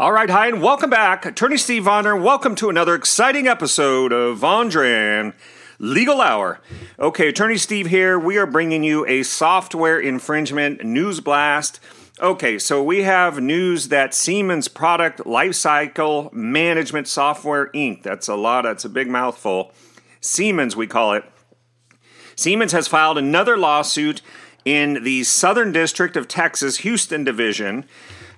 All right, hi, and welcome back. Attorney Steve Vondran, welcome to another exciting episode of Vondran Legal Hour. Okay, Attorney Steve here. We are bringing you a software infringement news blast. Okay, so we have news that Siemens Product Lifecycle Management Software, Inc. That's a lot. That's a big mouthful. Siemens, we call it. Siemens has filed another lawsuit in the Southern District of Texas, Houston Division.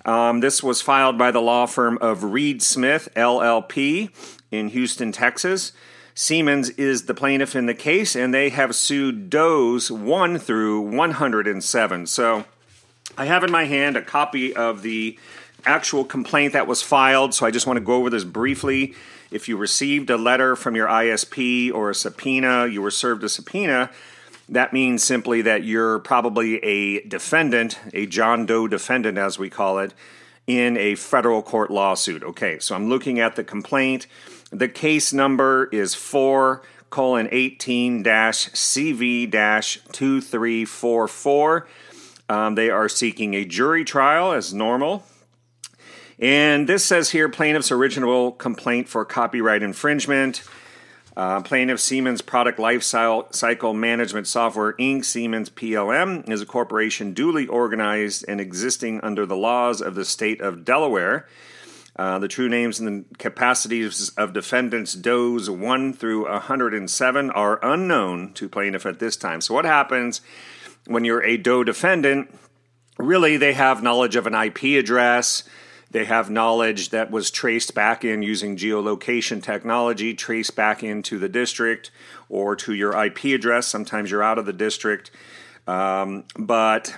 This was filed by the law firm of Reed Smith, LLP, in Houston, Texas. Siemens is the plaintiff in the case, and they have sued Does 1 through 107. So I have in my hand a copy of the actual complaint that was filed, so I just want to go over this briefly. If you received a letter from your ISP or a subpoena, you were served a subpoena, that means simply that you're probably a defendant, a John Doe defendant, as we call it, in a federal court lawsuit. Okay, so I'm looking at the complaint. The case number is 4:18-CV-2344. They are seeking a jury trial as normal. And this says here, plaintiff's original complaint for copyright infringement. Plaintiff Siemens Product Lifecycle Management Software, Inc., Siemens PLM, is a corporation duly organized and existing under the laws of the state of Delaware. The true names and the capacities of defendants Does 1 through 107 are unknown to plaintiff at this time. So what happens when you're a Doe defendant? Really, they have knowledge of an IP address. They have knowledge that was traced back in using geolocation technology, traced back into the district or to your IP address. Sometimes you're out of the district. But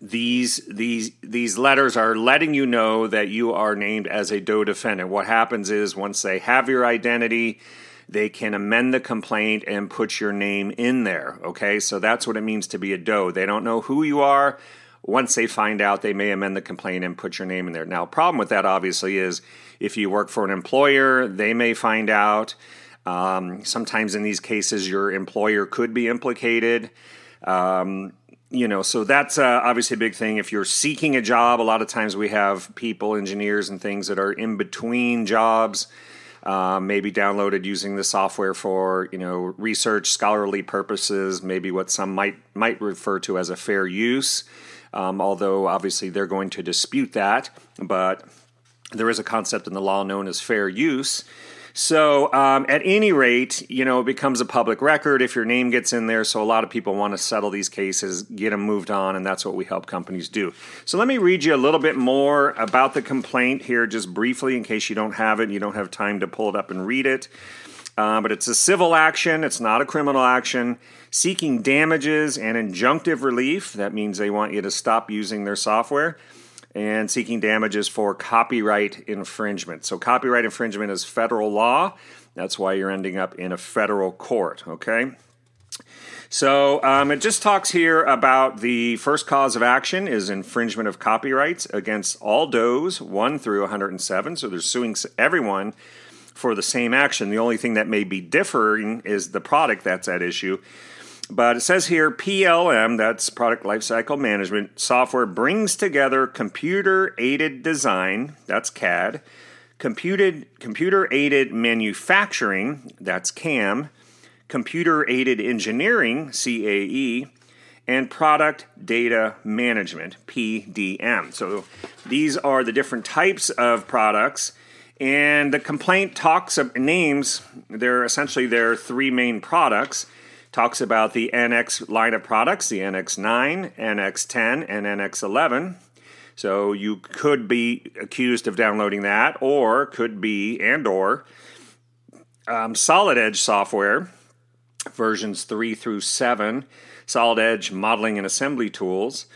these letters are letting you know that you are named as a Doe defendant. What happens is once they have your identity, they can amend the complaint and put your name in there. Okay, so that's what it means to be a Doe. They don't know who you are. Once they find out, they may amend the complaint and put your name in there. Now, problem with that, obviously, is if you work for an employer, they may find out. Sometimes in these cases, your employer could be implicated. So that's obviously a big thing. If you're seeking a job, a lot of times we have people, engineers, and things that are in between jobs, maybe downloaded using the software for, research, scholarly purposes, maybe what some might refer to as a fair use. Although, obviously, they're going to dispute that. But there is a concept in the law known as fair use. So at any rate, it becomes a public record if your name gets in there. So a lot of people want to settle these cases, get them moved on, and that's what we help companies do. So let me read you a little bit more about the complaint here just briefly in case you don't have it and you don't have time to pull it up and read it. But it's a civil action. It's not a criminal action. Seeking damages and injunctive relief. That means they want you to stop using their software. And seeking damages for copyright infringement. So copyright infringement is federal law. That's why you're ending up in a federal court, okay? So it just talks here about the first cause of action is infringement of copyrights against all Does 1 through 107. So they're suing everyone for the same action. The only thing that may be differing is the product that's at issue. But it says here, PLM, that's Product Lifecycle Management Software, brings together computer-aided design, that's CAD, computer-aided manufacturing, that's CAM, computer-aided engineering, CAE, and product data management, PDM. So these are the different types of products. And the complaint talks of names, they're essentially their three main products. Talks about the NX line of products, the NX9, NX10, and NX11. So you could be accused of downloading that, or could be or Solid Edge software, versions 3 through 7, Solid Edge modeling and assembly tools,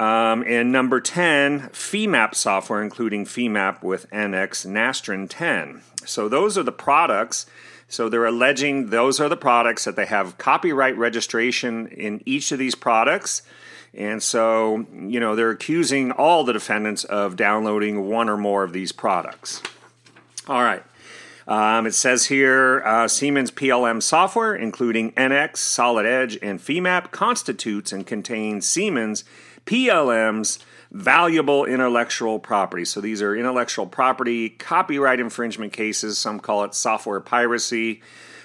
and number 10, FEMAP software, including FEMAP with NX Nastran 10. So those are the products. So they're alleging those are the products that they have copyright registration in each of these products. And so, they're accusing all the defendants of downloading one or more of these products. All right. It says here, Siemens PLM software, including NX, Solid Edge, and FEMAP, constitutes and contains Siemens PLM's valuable intellectual property. So these are intellectual property, copyright infringement cases. Some call it software piracy.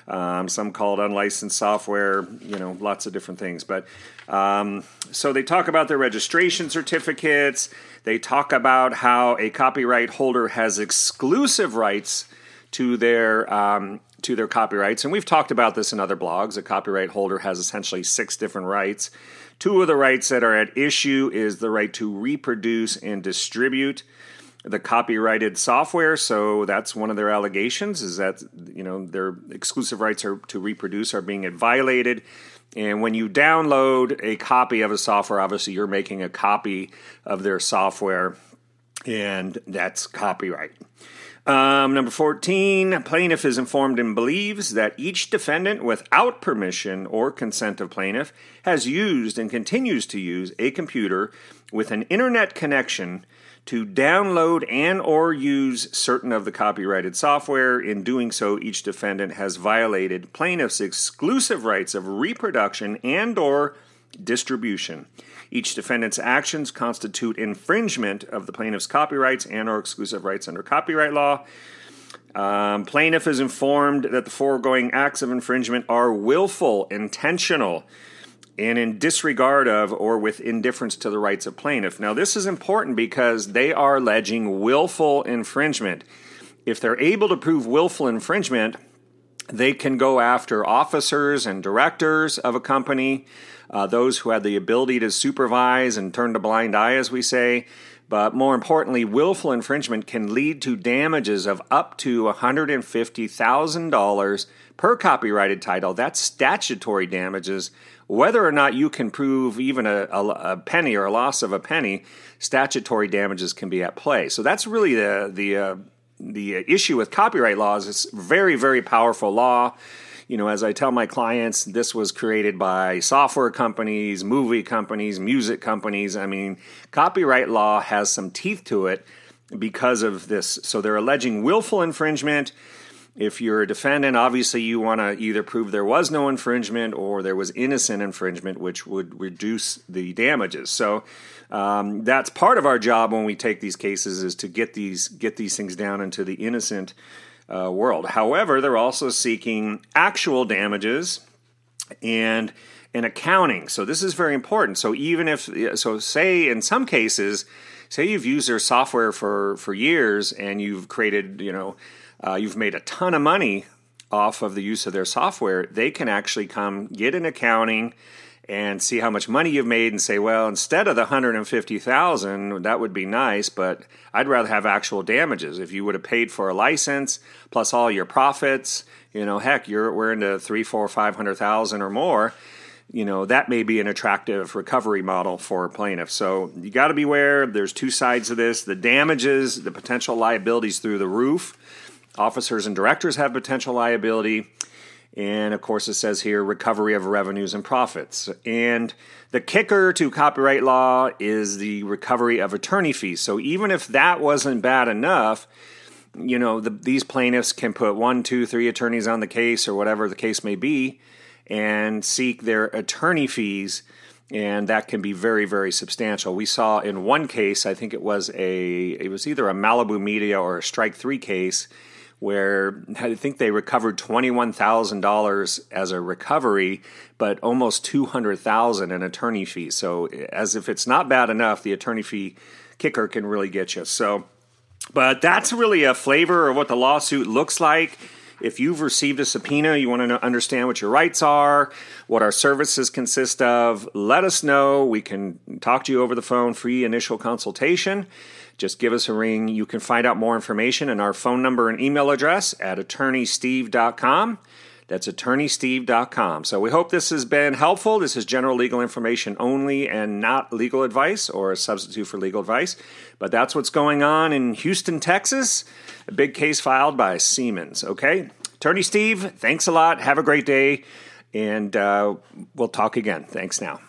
Some call it unlicensed software, you know, lots of different things. But so they talk about their registration certificates. They talk about how a copyright holder has exclusive rights to their copyrights. And we've talked about this in other blogs. A copyright holder has essentially 6 different rights. 2 of the rights that are at issue is the right to reproduce and distribute the copyrighted software. So that's one of their allegations, is that, you know, their exclusive rights are to reproduce are being violated. And when you download a copy of a software, obviously you're making a copy of their software, and that's copyright. Number 14, plaintiff is informed and believes that each defendant, without permission or consent of plaintiff, has used and continues to use a computer with an internet connection to download and or use certain of the copyrighted software. In doing so, each defendant has violated plaintiff's exclusive rights of reproduction and or distribution. Each defendant's actions constitute infringement of the plaintiff's copyrights and or exclusive rights under copyright law. Plaintiff is informed that the foregoing acts of infringement are willful, intentional, and in disregard of or with indifference to the rights of plaintiff. Now, this is important because they are alleging willful infringement. If they're able to prove willful infringement, they can go after officers and directors of a company, those who had the ability to supervise and turn a blind eye, as we say. But more importantly, willful infringement can lead to damages of up to $150,000 per copyrighted title. That's statutory damages. Whether or not you can prove even a penny or a loss of a penny, statutory damages can be at play. So that's really the issue with copyright laws. It's very, very powerful law. You know, as I tell my clients, this was created by software companies, movie companies, music companies. I mean, copyright law has some teeth to it because of this. So they're alleging willful infringement. If you're a defendant, obviously you want to either prove there was no infringement or there was innocent infringement, which would reduce the damages. So that's part of our job when we take these cases, is to get these things down into the innocent world. However, they're also seeking actual damages and an accounting. So this is very important. So even if, so say in some cases, say you've used their software for years and you've created, you know, you've made a ton of money off of the use of their software, they can actually come get an accounting and see how much money you've made and say, well, instead of the $150,000, that would be nice, but I'd rather have actual damages. If you would have paid for a license plus all your profits, you know, heck, we're into $300,000, $400,000, $500,000 or more. You know, that may be an attractive recovery model for a plaintiff. So you got to beware. There's two sides of this: the damages, the potential liabilities through the roof. Officers and directors have potential liability. And, of course, it says here, recovery of revenues and profits. And the kicker to copyright law is the recovery of attorney fees. So even if that wasn't bad enough, you know, these plaintiffs can put 1, 2, 3 attorneys on the case or whatever the case may be and seek their attorney fees. And that can be very, very substantial. We saw in one case, I think it was either a Malibu Media or a Strike Three case, where I think they recovered $21,000 as a recovery, but almost $200,000 in attorney fees. So as if it's not bad enough, the attorney fee kicker can really get you. So, but that's really a flavor of what the lawsuit looks like. If you've received a subpoena, you want to understand what your rights are, what our services consist of, let us know. We can talk to you over the phone, free initial consultation. Just give us a ring. You can find out more information in our phone number and email address at attorneysteve.com. That's attorneysteve.com. So we hope this has been helpful. This is general legal information only and not legal advice or a substitute for legal advice. But that's what's going on in Houston, Texas. A big case filed by Siemens. Okay? Attorney Steve, thanks a lot. Have a great day. And we'll talk again. Thanks now.